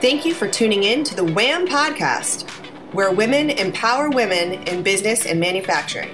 Thank you for tuning in to the WAM podcast, where women empower women in business and manufacturing.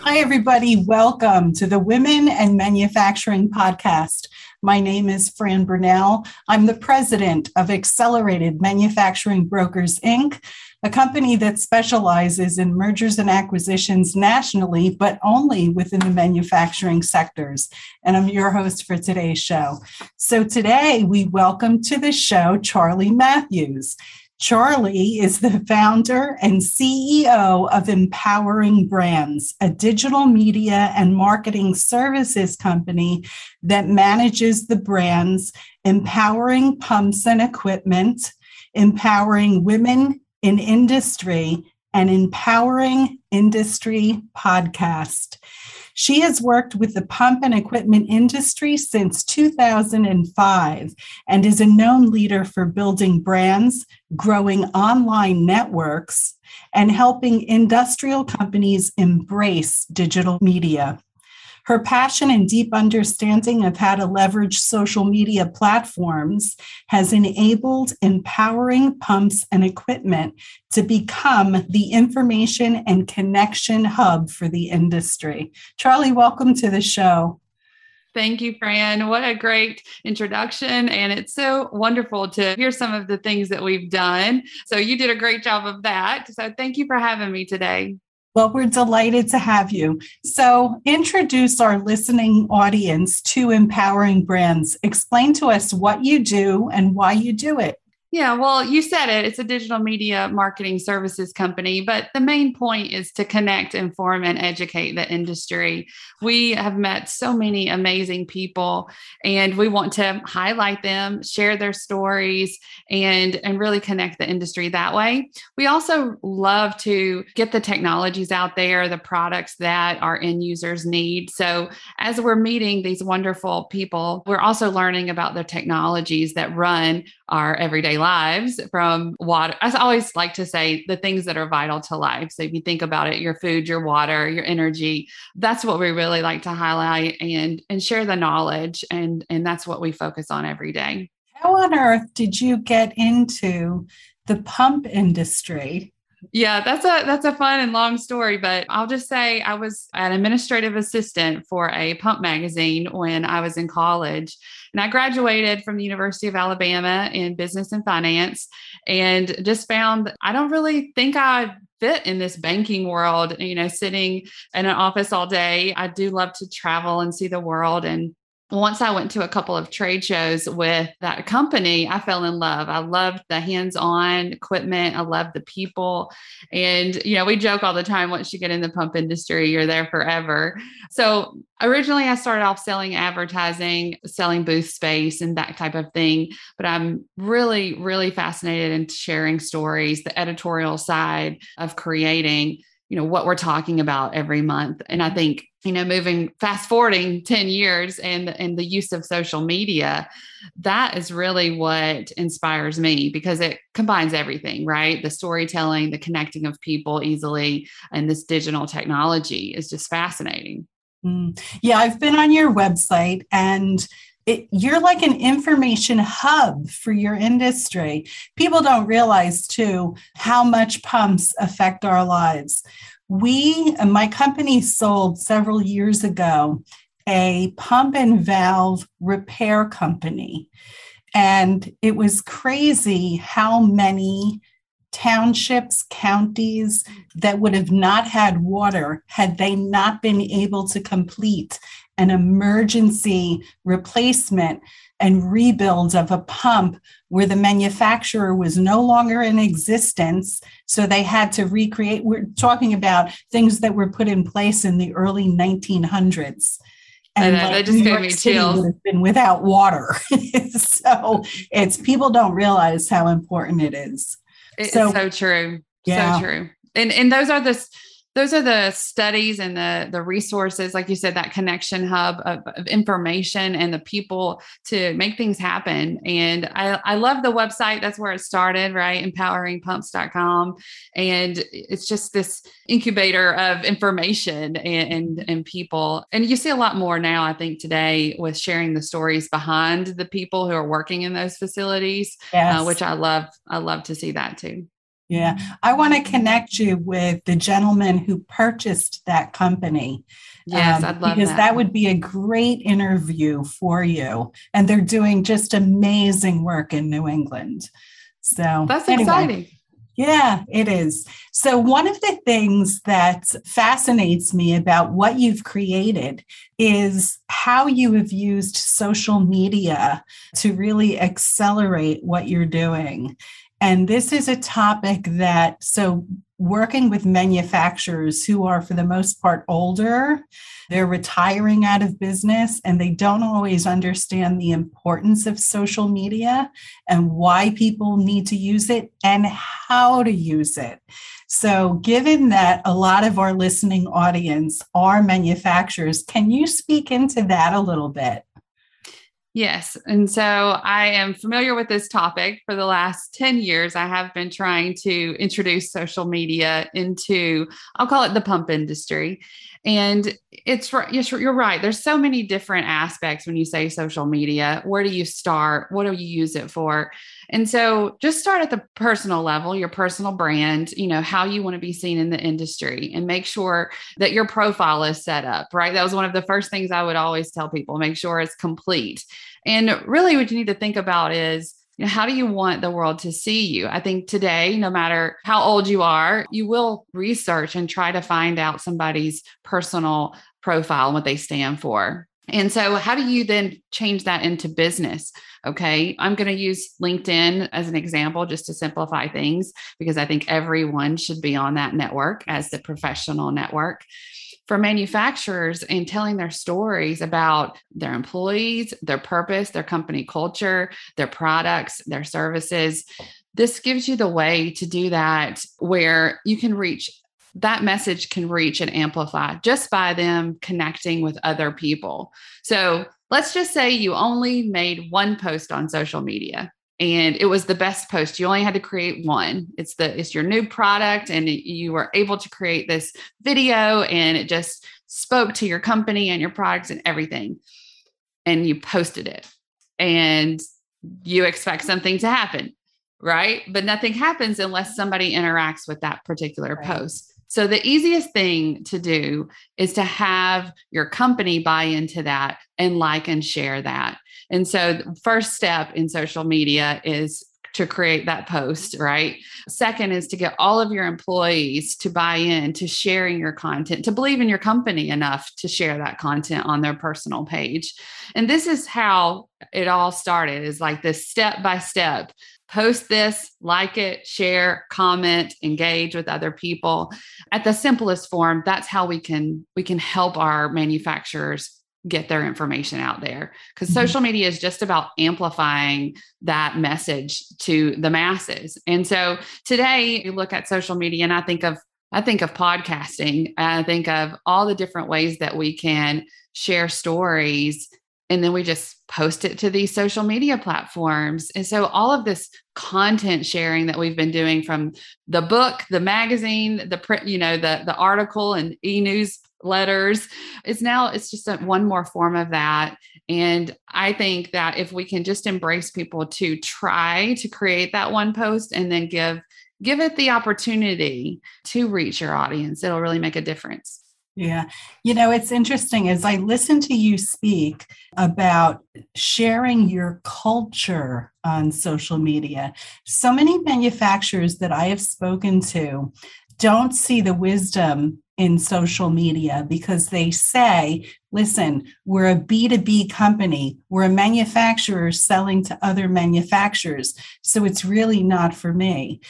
Hi, everybody. Welcome to the Women and Manufacturing podcast. My name is Fran Burnell. I'm the president of Accelerated Manufacturing Brokers, Inc., a company that specializes in mergers and acquisitions nationally, but only within the manufacturing sectors. And I'm your host for today's show. So today we welcome to the show Charlie Matthews. Charlie is the founder and CEO of Empowering Brands, a digital media and marketing services company that manages the brands Empowering Pumps and Equipment, Empowering Women in Industry, and Empowering Industry Podcast. She has worked with the pump and equipment industry since 2005 and is a known leader for building brands, growing online networks, and helping industrial companies embrace digital media. Her passion and deep understanding of how to leverage social media platforms has enabled Empowering Pumps and Equipment to become the information and connection hub for the industry. Charlie, welcome to the show. Thank you, Fran. What a great introduction. And it's so wonderful to hear some of the things that we've done. So you did a great job of that. So thank you for having me today. Well, we're delighted to have you. So introduce our listening audience to Empowering Brands. Explain to us what you do and why you do it. Yeah, well, you said it. It's a digital media marketing services company, but the main point is to connect, inform, and educate the industry. We have met so many amazing people, and we want to highlight them, share their stories, and really connect the industry that way. We also love to get the technologies out there, the products that our end users need. So as we're meeting these wonderful people, we're also learning about the technologies that run our everyday lives, from water. I always like to say the things that are vital to life. So if you think about it, your food, your water, your energy, that's what we really like to highlight and share the knowledge. And that's what we focus on every day. How on earth did you get into the pump industry? Yeah, that's a fun and long story, but I'll just say I was an administrative assistant for a pump magazine when I was in college. And I graduated from the University of Alabama in business and finance, and just found I don't really think I fit in this banking world, you know, sitting in an office all day. I do love to travel and see the world. And once I went to a couple of trade shows with that company, I fell in love. I loved the hands-on equipment. I loved the people. And, you know, we joke all the time, once you get in the pump industry, you're there forever. So originally I started off selling advertising, selling booth space and that type of thing. But I'm really, really fascinated in sharing stories, the editorial side of creating, you know, what we're talking about every month. And I think, you know, fast forwarding 10 years and the use of social media, that is really what inspires me, because it combines everything, right? The storytelling, the connecting of people easily, and this digital technology is just fascinating. Yeah, I've been on your website, and you're like an information hub for your industry. People don't realize, too, how much pumps affect our lives. My company sold several years ago a pump and valve repair company, and it was crazy how many townships, counties that would have not had water had they not been able to complete an emergency replacement and rebuild of a pump where the manufacturer was no longer in existence. So they had to recreate. We're talking about things that were put in place in the early 1900s. And I know, that just gave me chills. Would have been without water. So it's people don't realize how important it is. It's so true. Yeah. So true. And those are the those are the studies and the resources, like you said, that connection hub of information and the people to make things happen. And I love the website. That's where it started, right? Empoweringpumps.com. And it's just this incubator of information and people. And you see a lot more now, I think, today with sharing the stories behind the people who are working in those facilities, yes. Which I love. I love to see that too. Yeah. I want to connect you with the gentleman who purchased that company. Yes, I'd love because that would be a great interview for you. And they're doing just amazing work in New England. So that's exciting. Yeah, it is. So one of the things that fascinates me about what you've created is how you have used social media to really accelerate what you're doing. And this is a topic that, so working with manufacturers who are for the most part older, they're retiring out of business, and they don't always understand the importance of social media and why people need to use it and how to use it. So given that a lot of our listening audience are manufacturers, can you speak into that a little bit? Yes. And so I am familiar with this topic. For the last 10 years, I have been trying to introduce social media into, I'll call it the pump industry. And it's, you're right. There's so many different aspects when you say social media. Where do you start? What do you use it for? And so just start at the personal level, your personal brand, you know, how you want to be seen in the industry, and make sure that your profile is set up, right? That was one of the first things I would always tell people, make sure it's complete. And really what you need to think about is, you know, how do you want the world to see you? I think today, no matter how old you are, you will research and try to find out somebody's personal profile and what they stand for. And so how do you then change that into business? Okay, I'm going to use LinkedIn as an example just to simplify things, because I think everyone should be on that network as the professional network. For manufacturers and telling their stories about their employees, their purpose, their company culture, their products, their services, this gives you the way to do that where you can reach, that message can reach and amplify just by them connecting with other people. So let's just say you only made one post on social media, and it was the best post. You only had to create one. It's your new product, and you were able to create this video, and it just spoke to your company and your products and everything. And you posted it, and you expect something to happen, right? But nothing happens unless somebody interacts with that particular post. So the easiest thing to do is to have your company buy into that and like and share that. And so the first step in social media is to create that post, right? Second is to get all of your employees to buy in to sharing your content, to believe in your company enough to share that content on their personal page. And this is how it all started, is like this step-by-step. Post this, like it, share, comment, engage with other people. At the simplest form, that's how we can help our manufacturers get their information out there, because social media is just about amplifying that message to the masses. And so today you look at social media, and I think of podcasting. I think of all the different ways that we can share stories, and then we just post it to these social media platforms. And so all of this content sharing that we've been doing, from the book, the magazine, the print, you know, the article and e-newsletters, it's just one more form of that. And I think that if we can just embrace people to try to create that one post and then give it the opportunity to reach your audience, it'll really make a difference. Yeah. You know, it's interesting, as I listen to you speak about sharing your culture on social media, so many manufacturers that I have spoken to don't see the wisdom in social media, because they say, listen, we're a B2B company. We're a manufacturer selling to other manufacturers. So it's really not for me.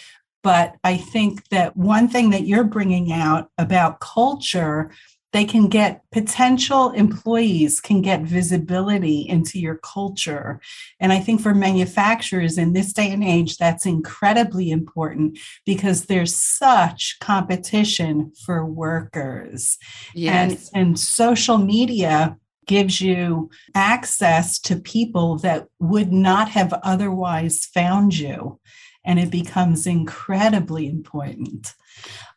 But I think that one thing that you're bringing out about culture They can get potential employees can get visibility into your culture. And I think for manufacturers in this day and age, that's incredibly important because there's such competition for workers. Yes. And social media gives you access to people that would not have otherwise found you. And it becomes incredibly important.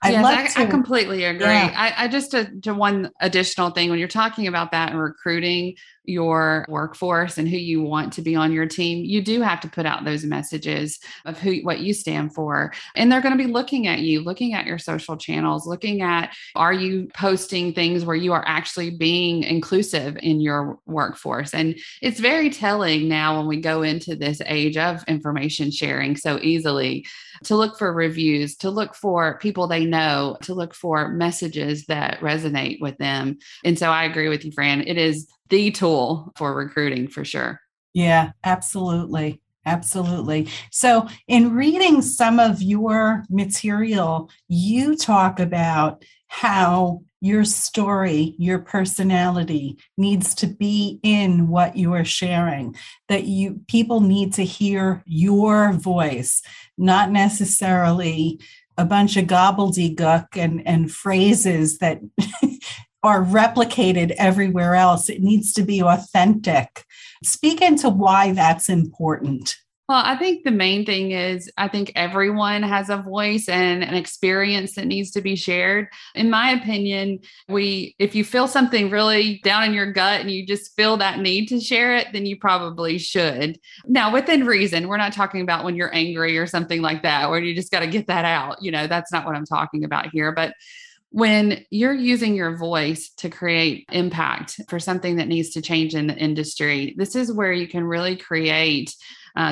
I completely agree. Yeah. I just to one additional thing, when you're talking about that and recruiting your workforce and who you want to be on your team, you do have to put out those messages of what you stand for. And they're going to be looking at you, looking at your social channels, looking at, are you posting things where you are actually being inclusive in your workforce? And it's very telling now when we go into this age of information sharing so easily, to look for reviews, to look for people they know, to look for messages that resonate with them. And so I agree with you, Fran. It is the tool for recruiting for sure. Yeah, absolutely. Absolutely. So in reading some of your material, you talk about how your story, your personality needs to be in what you are sharing, that you people need to hear your voice, not necessarily a bunch of gobbledygook and phrases that are replicated everywhere else. It needs to be authentic. Speak into why that's important. Well, I think the main thing is I think everyone has a voice and an experience that needs to be shared. In my opinion, if you feel something really down in your gut and you just feel that need to share it, then you probably should. Now, within reason, we're not talking about when you're angry or something like that, where you just got to get that out. You know, that's not what I'm talking about here. But when you're using your voice to create impact for something that needs to change in the industry, this is where you can really create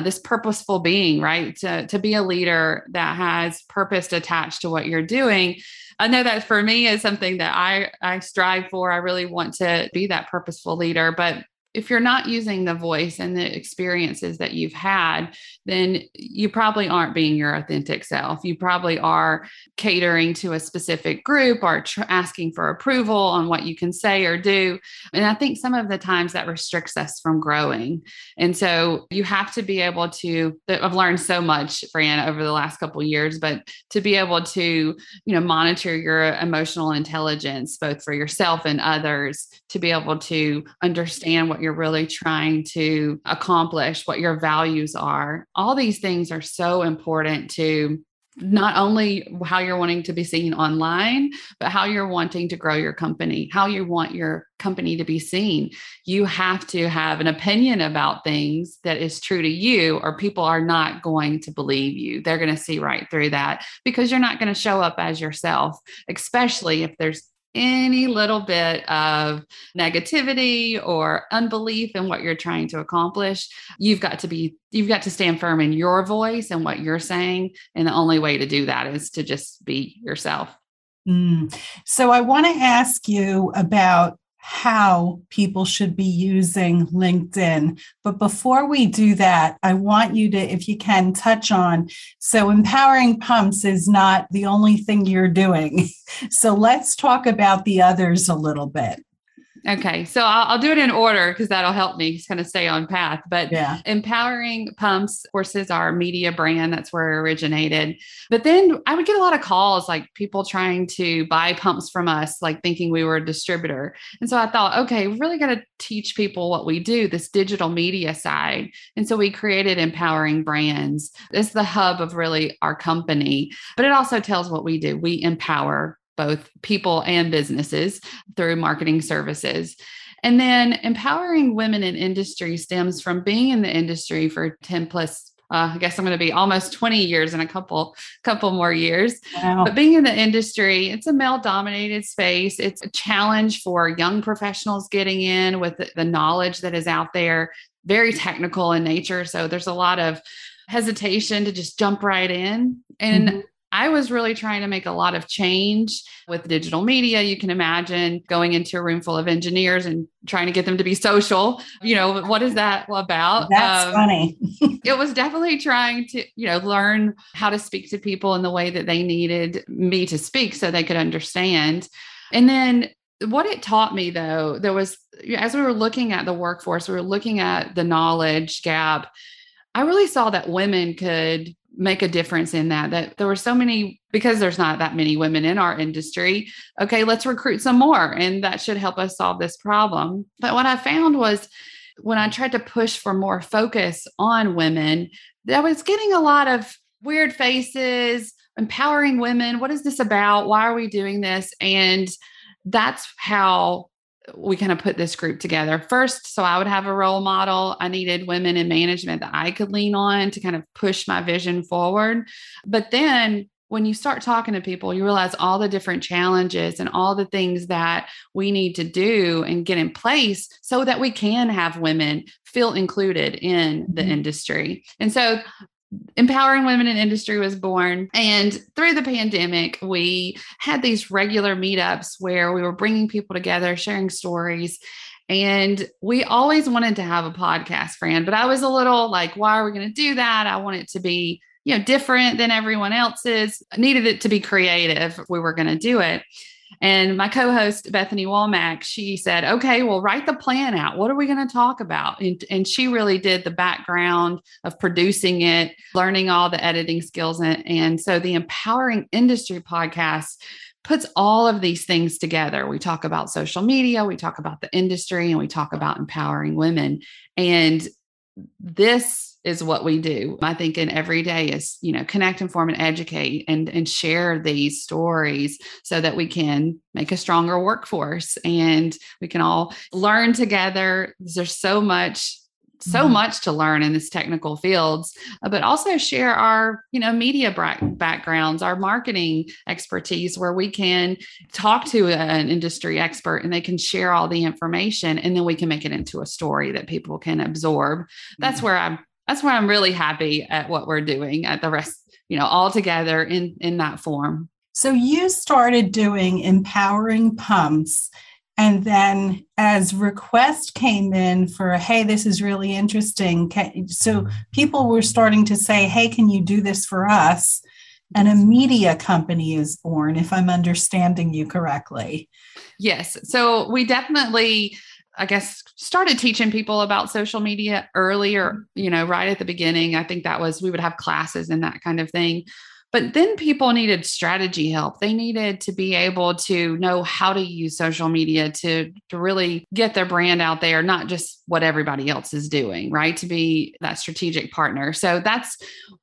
this purposeful being, right? To be a leader that has purpose attached to what you're doing. I know that for me is something that I strive for. I really want to be that purposeful leader. But if you're not using the voice and the experiences that you've had, then you probably aren't being your authentic self. You probably are catering to a specific group or asking for approval on what you can say or do. And I think some of the times that restricts us from growing. And so you have to be able to, I've learned so much, Fran, over the last couple of years, but to be able to, monitor your emotional intelligence, both for yourself and others, to be able to understand what you're really trying to accomplish, what your values are. All these things are so important to not only how you're wanting to be seen online, but how you're wanting to grow your company, how you want your company to be seen. You have to have an opinion about things that is true to you, or people are not going to believe you. They're going to see right through that because you're not going to show up as yourself, especially if there's any little bit of negativity or unbelief in what you're trying to accomplish. You've got to stand firm in your voice and what you're saying. And the only way to do that is to just be yourself. So I want to ask you about how people should be using LinkedIn. But before we do that, I want you to, if you can, touch on, so Empowering Pumps is not the only thing you're doing. So let's talk about the others a little bit. Okay. So I'll do it in order because that'll help me just kind of stay on path. But yeah. Empowering Pumps, of course, is our media brand. That's where it originated. But then I would get a lot of calls, like people trying to buy pumps from us, like thinking we were a distributor. And so I thought, okay, we're really going to teach people what we do, this digital media side. And so we created Empowering Brands. It's the hub of really our company, but it also tells what we do. We empower both people and businesses through marketing services. And then Empowering Women in Industry stems from being in the industry for 10 plus, I guess I'm going to be almost 20 years in a couple more years. Wow. But being in the industry, it's a male-dominated space. It's a challenge for young professionals getting in with the knowledge that is out there, very technical in nature. So there's a lot of hesitation to just jump right in. And mm-hmm. I was really trying to make a lot of change with digital media. You can imagine going into a room full of engineers and trying to get them to be social. What is that about? That's funny. It was definitely trying to, learn how to speak to people in the way that they needed me to speak so they could understand. And then What it taught me, though, there was, as we were looking at the workforce, we were looking at the knowledge gap. I really saw that women could make a difference in that, that there were so many, because there's not that many women in our industry. Okay, let's recruit some more. And that should help us solve this problem. But what I found was when I tried to push for more focus on women, I was getting a lot of weird faces, empowering women. What is this about? Why are we doing this? And that's how we kind of put this group together first. So I would have a role model. I needed women in management that I could lean on to kind of push my vision forward. But then when you start talking to people, you realize all the different challenges and all the things that we need to do and get in place so that we can have women feel included in the industry. And so Empowering Women in Industry was born. And through the pandemic, we had these regular meetups where we were bringing people together, sharing stories. And we always wanted to have a podcast, Fran, but I was a little like, why are we going to do that? I want it to be, you know, different than everyone else's. I needed it to be creative if we were going to do it. And my co-host, Bethany Walmack, she said, okay, well, write the plan out. What are we going to talk about? And she really did the background of producing it, learning all the editing skills. And so the Empowering Industry Podcast puts all of these things together. We talk about social media, we talk about the industry, and we talk about empowering women. And this is what we do. I think in every day is, you know, connect, inform, and educate and share these stories so that we can make a stronger workforce and we can all learn together. There's so much to learn in this technical fields, but also share our, you know, media backgrounds, our marketing expertise, where we can talk to an industry expert and they can share all the information and then we can make it into a story that people can absorb. That's where I'm really happy at what we're doing at the rest, you know, all together in that form. So you started doing Empowering Pumps. And then as requests came in for, hey, this is really interesting. So people were starting to say, hey, can you do this for us? And a media company is born, if I'm understanding you correctly. Yes. So we definitely, I guess, started teaching people about social media earlier, you know, right at the beginning. I think that was, we would have classes and that kind of thing. But then people needed strategy help. They needed to be able to know how to use social media to really get their brand out there, not just what everybody else is doing, right? To be that strategic partner. So that's,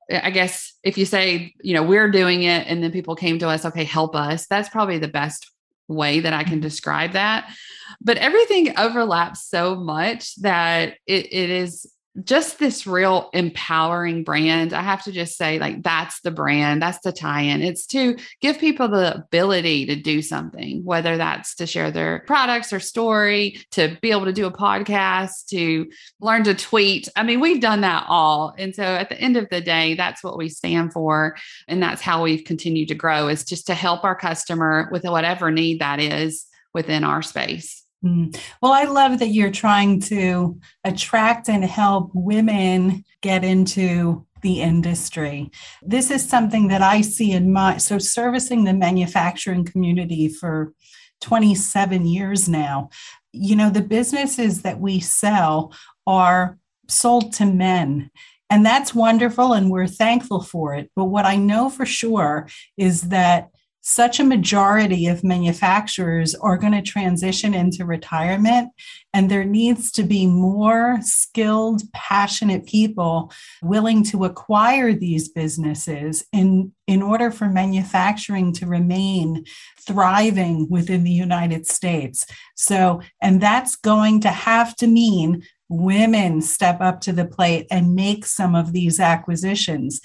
I guess, if you say, you know, we're doing it and then people came to us, okay, help us. That's probably the best way that I can describe that. But everything overlaps so much that it is just this real empowering brand. I have to just say, like, that's the brand, that's the tie-in. It's to give people the ability to do something, whether that's to share their products or story, to be able to do a podcast, to learn to tweet. I mean, we've done that all. And so at the end of the day, that's what we stand for. And that's how we've continued to grow, is just to help our customer with whatever need that is within our space. Well, I love that you're trying to attract and help women get into the industry. This is something that I see in my, so servicing the manufacturing community for 27 years now, you know, the businesses that we sell are sold to men. And that's wonderful. And we're thankful for it. But what I know for sure is that such a majority of manufacturers are going to transition into retirement, and there needs to be more skilled, passionate people willing to acquire these businesses in order for manufacturing to remain thriving within the United States. So, and that's going to have to mean women step up to the plate and make some of these acquisitions.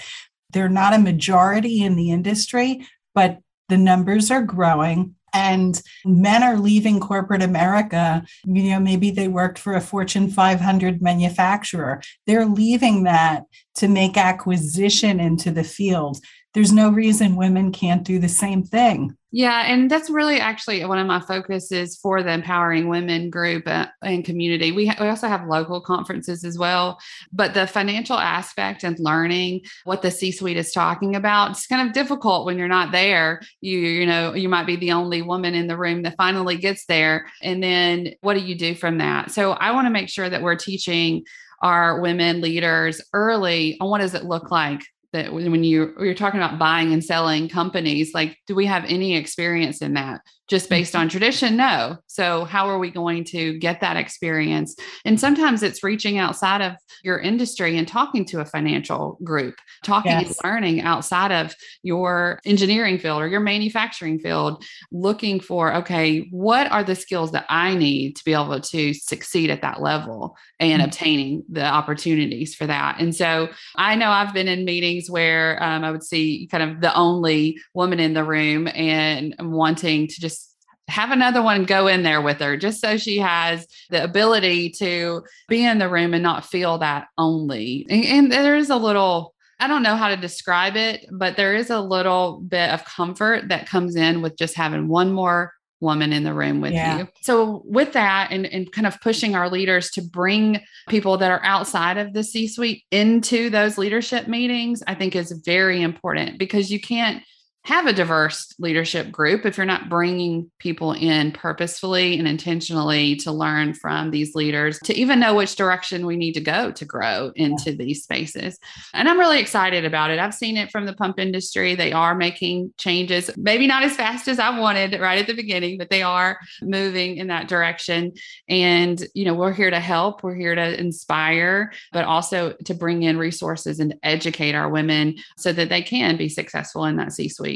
They're not a majority in the industry, but the numbers are growing and men are leaving corporate America. You know, maybe they worked for a Fortune 500 manufacturer. They're leaving that to make acquisition into the field. There's no reason women can't do the same thing. Yeah. And that's really actually one of my focuses for the Empowering Women group and community. We also have local conferences as well, but the financial aspect and learning what the C-suite is talking about, it's kind of difficult when you're not there. You might be the only woman in the room that finally gets there. And then what do you do from that? So I want to make sure that we're teaching our women leaders early on what does it look like. That when you're talking about buying and selling companies, like, do we have any experience in that? Just based on tradition? No. So how are we going to get that experience? And sometimes it's reaching outside of your industry and talking to a financial group, talking and learning outside of your engineering field or your manufacturing field, looking for, okay, what are the skills that I need to be able to succeed at that level and obtaining the opportunities for that? And so I know I've been in meetings where I would see kind of the only woman in the room and wanting to just have another one go in there with her just so she has the ability to be in the room and not feel that only. And there is a little, I don't know how to describe it, but there is a little bit of comfort that comes in with just having one more woman in the room with you. So with that and kind of pushing our leaders to bring people that are outside of the C-suite into those leadership meetings, I think is very important, because you can't have a diverse leadership group if you're not bringing people in purposefully and intentionally to learn from these leaders, to even know which direction we need to go to grow into these spaces. And I'm really excited about it. I've seen it from the pump industry. They are making changes, maybe not as fast as I wanted right at the beginning, but they are moving in that direction. And, you know, we're here to help. We're here to inspire, but also to bring in resources and educate our women so that they can be successful in that C-suite.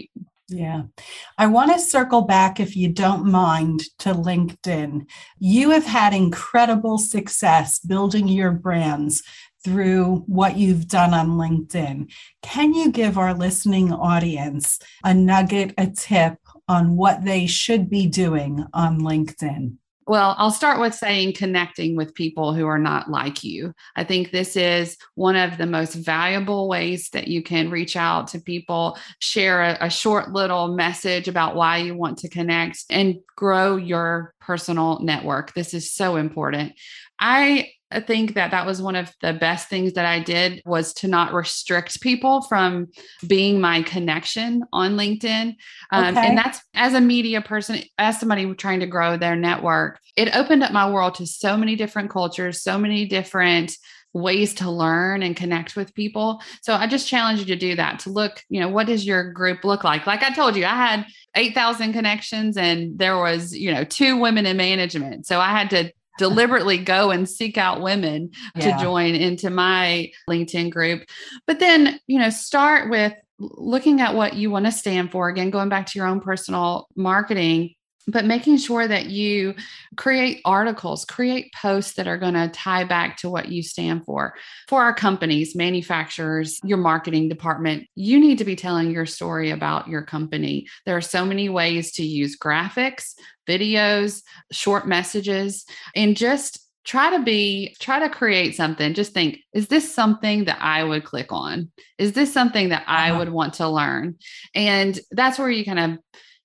Yeah. I want to circle back, if you don't mind, to LinkedIn. You have had incredible success building your brands through what you've done on LinkedIn. Can you give our listening audience a nugget, a tip on what they should be doing on LinkedIn? Well, I'll start with saying connecting with people who are not like you. I think this is one of the most valuable ways that you can reach out to people, share a short little message about why you want to connect, and grow your personal network. This is so important. I think that was one of the best things that I did, was to not restrict people from being my connection on LinkedIn. Okay. And that's, as a media person, as somebody trying to grow their network, it opened up my world to so many different cultures, so many different ways to learn and connect with people. So I just challenge you to do that, to look, what does your group look like? Like I told you, I had 8,000 connections and there was, 2 women in management. So I had to deliberately go and seek out women to join into my LinkedIn group. But then, start with looking at what you want to stand for. Again, going back to your own personal marketing, but making sure that you create articles, create posts that are going to tie back to what you stand for our companies, manufacturers, your marketing department. You need to be telling your story about your company. There are so many ways to use graphics, videos, short messages, and just try to create something. Just think, is this something that I would click on? Is this something that I would want to learn? And that's where you kind of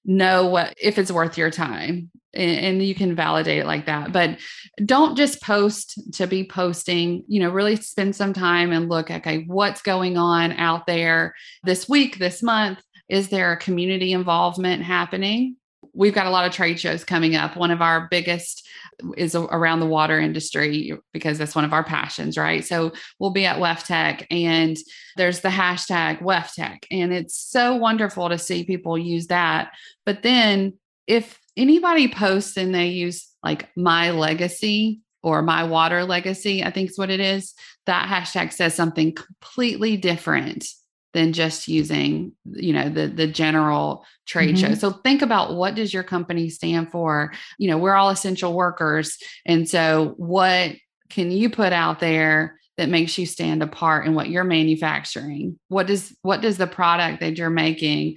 know what, if it's worth your time, and you can validate it like that. But don't just post to be posting, really spend some time and look, okay, what's going on out there this week, this month? Is there a community involvement happening? We've got a lot of trade shows coming up. One of our biggest is around the water industry, because that's one of our passions, right? So we'll be at Weftech, and there's the hashtag Weftech, and it's so wonderful to see people use that. But then if anybody posts and they use like my legacy or my water legacy, I think is what it is, that hashtag says something completely different than just using, the general trade show. So think about, what does your company stand for? We're all essential workers. And so what can you put out there that makes you stand apart in what you're manufacturing? What does the product that you're making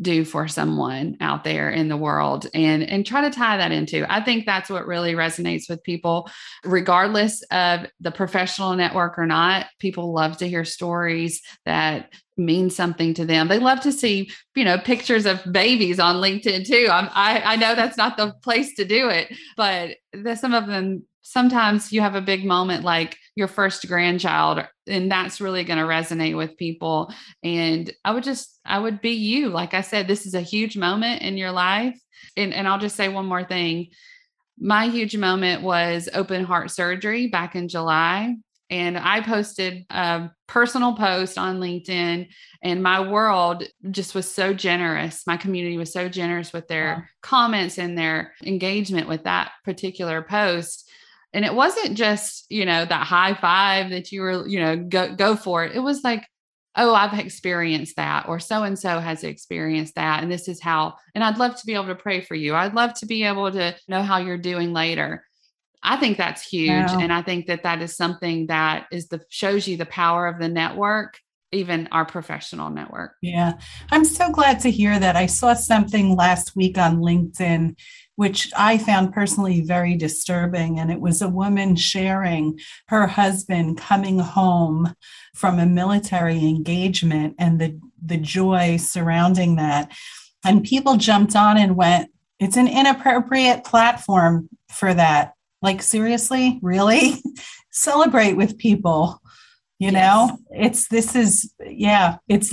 do for someone out there in the world, and try to tie that into. I think that's what really resonates with people, regardless of the professional network or not. People love to hear stories that mean something to them. They love to see, you know, pictures of babies on LinkedIn too. I know that's not the place to do it, but some of them, sometimes you have a big moment like your first grandchild, and that's really going to resonate with people. And I would be you. Like I said, this is a huge moment in your life. And I'll just say one more thing. My huge moment was open heart surgery back in July. And I posted a personal post on LinkedIn, and my world just was so generous. My community was so generous with their comments and their engagement with that particular post. And it wasn't just, you know, that high five that you were, you know, go for it. It was like, oh, I've experienced that, or so-and-so has experienced that. And this is how, and I'd love to be able to pray for you. I'd love to be able to know how you're doing later. I think that's huge. Wow. And I think that is something that shows you the power of the network, even our professional network. Yeah. I'm so glad to hear that. I saw something last week on LinkedIn, which I found personally very disturbing. And it was a woman sharing her husband coming home from a military engagement and the joy surrounding that. And people jumped on and went, it's an inappropriate platform for that. Like, seriously, really? Celebrate with people. You know, it's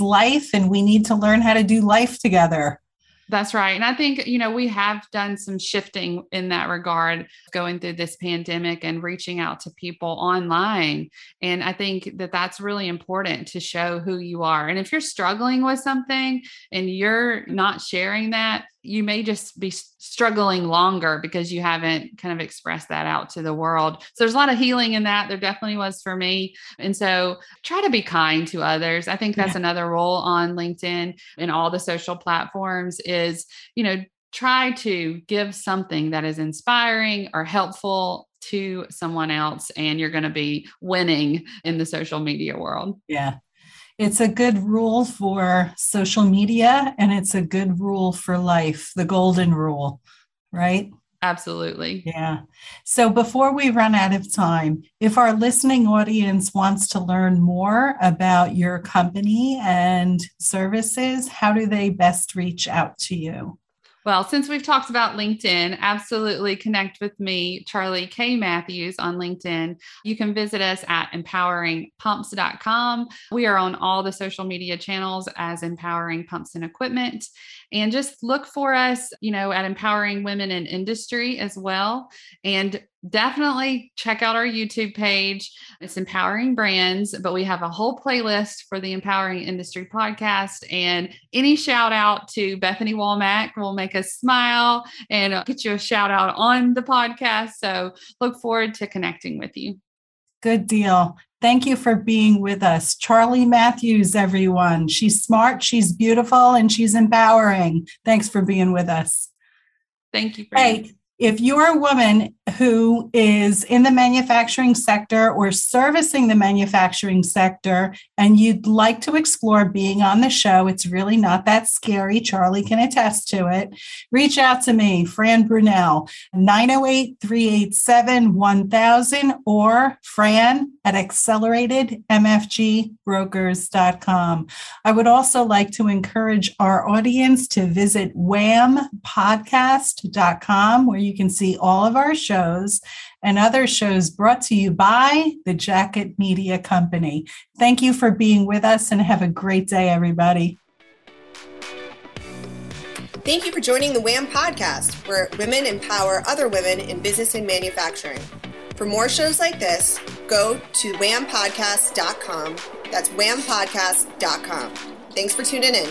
life, and we need to learn how to do life together. That's right. And I think, you know, we have done some shifting in that regard going through this pandemic and reaching out to people online. And I think that that's really important to show who you are. And if you're struggling with something and you're not sharing that, you may just be struggling longer because you haven't kind of expressed that out to the world. So there's a lot of healing in that. There definitely was for me. And so try to be kind to others. I think that's another role on LinkedIn and all the social platforms is, you know, try to give something that is inspiring or helpful to someone else, and you're going to be winning in the social media world. Yeah. It's a good rule for social media, and it's a good rule for life, the golden rule, right? Absolutely. Yeah. So before we run out of time, if our listening audience wants to learn more about your company and services, how do they best reach out to you? Well, since we've talked about LinkedIn, absolutely connect with me, Charlie K. Matthews, on LinkedIn. You can visit us at empoweringpumps.com. We are on all the social media channels as Empowering Pumps and Equipment. And just look for us, you know, at Empowering Women in Industry as well. And definitely check out our YouTube page. It's Empowering Brands, but we have a whole playlist for the Empowering Industry Podcast. And any shout out to Bethany Walmack will make us smile and get you a shout out on the podcast. So look forward to connecting with you. Good deal. Thank you for being with us. Charlie Matthews, everyone. She's smart, she's beautiful, and she's empowering. Thanks for being with us. Thank you. Hey, if you're a woman who is in the manufacturing sector or servicing the manufacturing sector, and you'd like to explore being on the show, it's really not that scary. Charlie can attest to it. Reach out to me, Fran Burnell, 908-387-1000, or Fran at acceleratedmfgbrokers.com. I would also like to encourage our audience to visit WAMpodcast.com, where you can see all of our shows and other shows brought to you by the Jacket Media Company. Thank you for being with us, and have a great day, everybody. Thank you for joining the WAM Podcast, where women empower other women in business and manufacturing. For more shows like this, go to WAMpodcast.com. That's WAMpodcast.com. Thanks for tuning in.